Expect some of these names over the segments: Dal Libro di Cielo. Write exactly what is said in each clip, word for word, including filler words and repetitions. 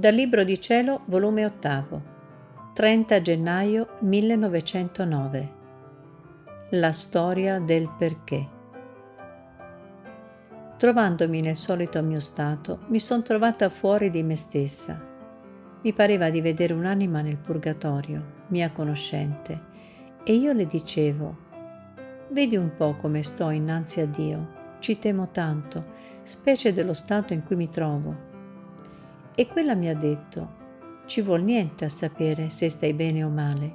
Dal Libro di Cielo, volume ottavo, trenta gennaio millenovecentonove. La storia del perché. Trovandomi nel solito mio stato, mi son trovata fuori di me stessa. Mi pareva di vedere un'anima nel purgatorio, mia conoscente, e io le dicevo: «Vedi un po' come sto innanzi a Dio, ci temo tanto, specie dello stato in cui mi trovo». E quella mi ha detto: «Ci vuol niente a sapere se stai bene o male.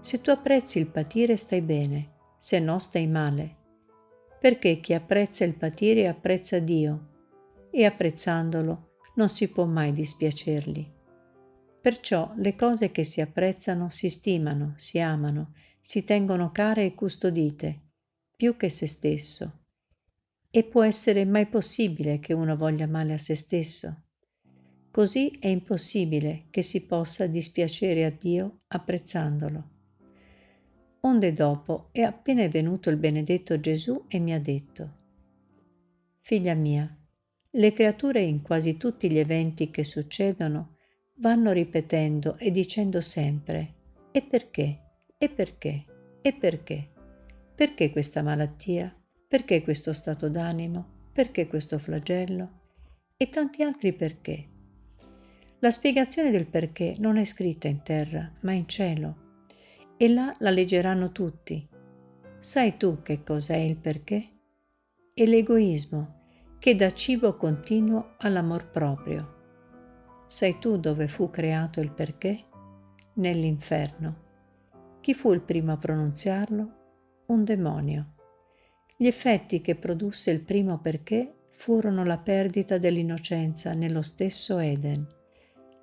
Se tu apprezzi il patire stai bene, se no stai male. Perché chi apprezza il patire apprezza Dio, e apprezzandolo non si può mai dispiacergli. Perciò le cose che si apprezzano si stimano, si amano, si tengono care e custodite, più che se stesso. E può essere mai possibile che uno voglia male a se stesso? Così è impossibile che si possa dispiacere a Dio apprezzandolo». Onde dopo è appena venuto il benedetto Gesù e mi ha detto: «Figlia mia, le creature in quasi tutti gli eventi che succedono vanno ripetendo e dicendo sempre: e perché? E perché? E perché? Perché questa malattia? Perché questo stato d'animo? Perché questo flagello? E tanti altri perché». La spiegazione del perché non è scritta in terra, ma in cielo, e là la leggeranno tutti. Sai tu che cos'è il perché? È l'egoismo che dà cibo continuo all'amor proprio. Sai tu dove fu creato il perché? Nell'inferno. Chi fu il primo a pronunziarlo? Un demonio. Gli effetti che produsse il primo perché furono la perdita dell'innocenza nello stesso Eden,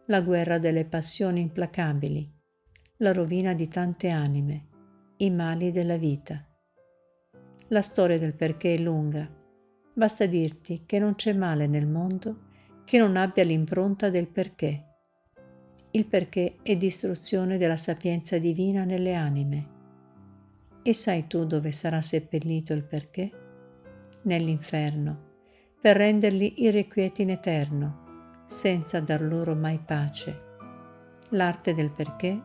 la guerra delle passioni implacabili, la rovina di tante anime, i mali della vita. La storia del perché è lunga. Basta dirti che non c'è male nel mondo che non abbia l'impronta del perché. Il perché è distruzione della sapienza divina nelle anime. E sai tu dove sarà seppellito il perché? Nell'inferno, per renderli irrequieti in eterno, senza dar loro mai pace. L'arte del perché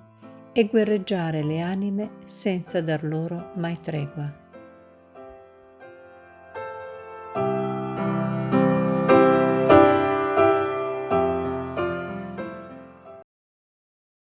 è guerreggiare le anime senza dar loro mai tregua.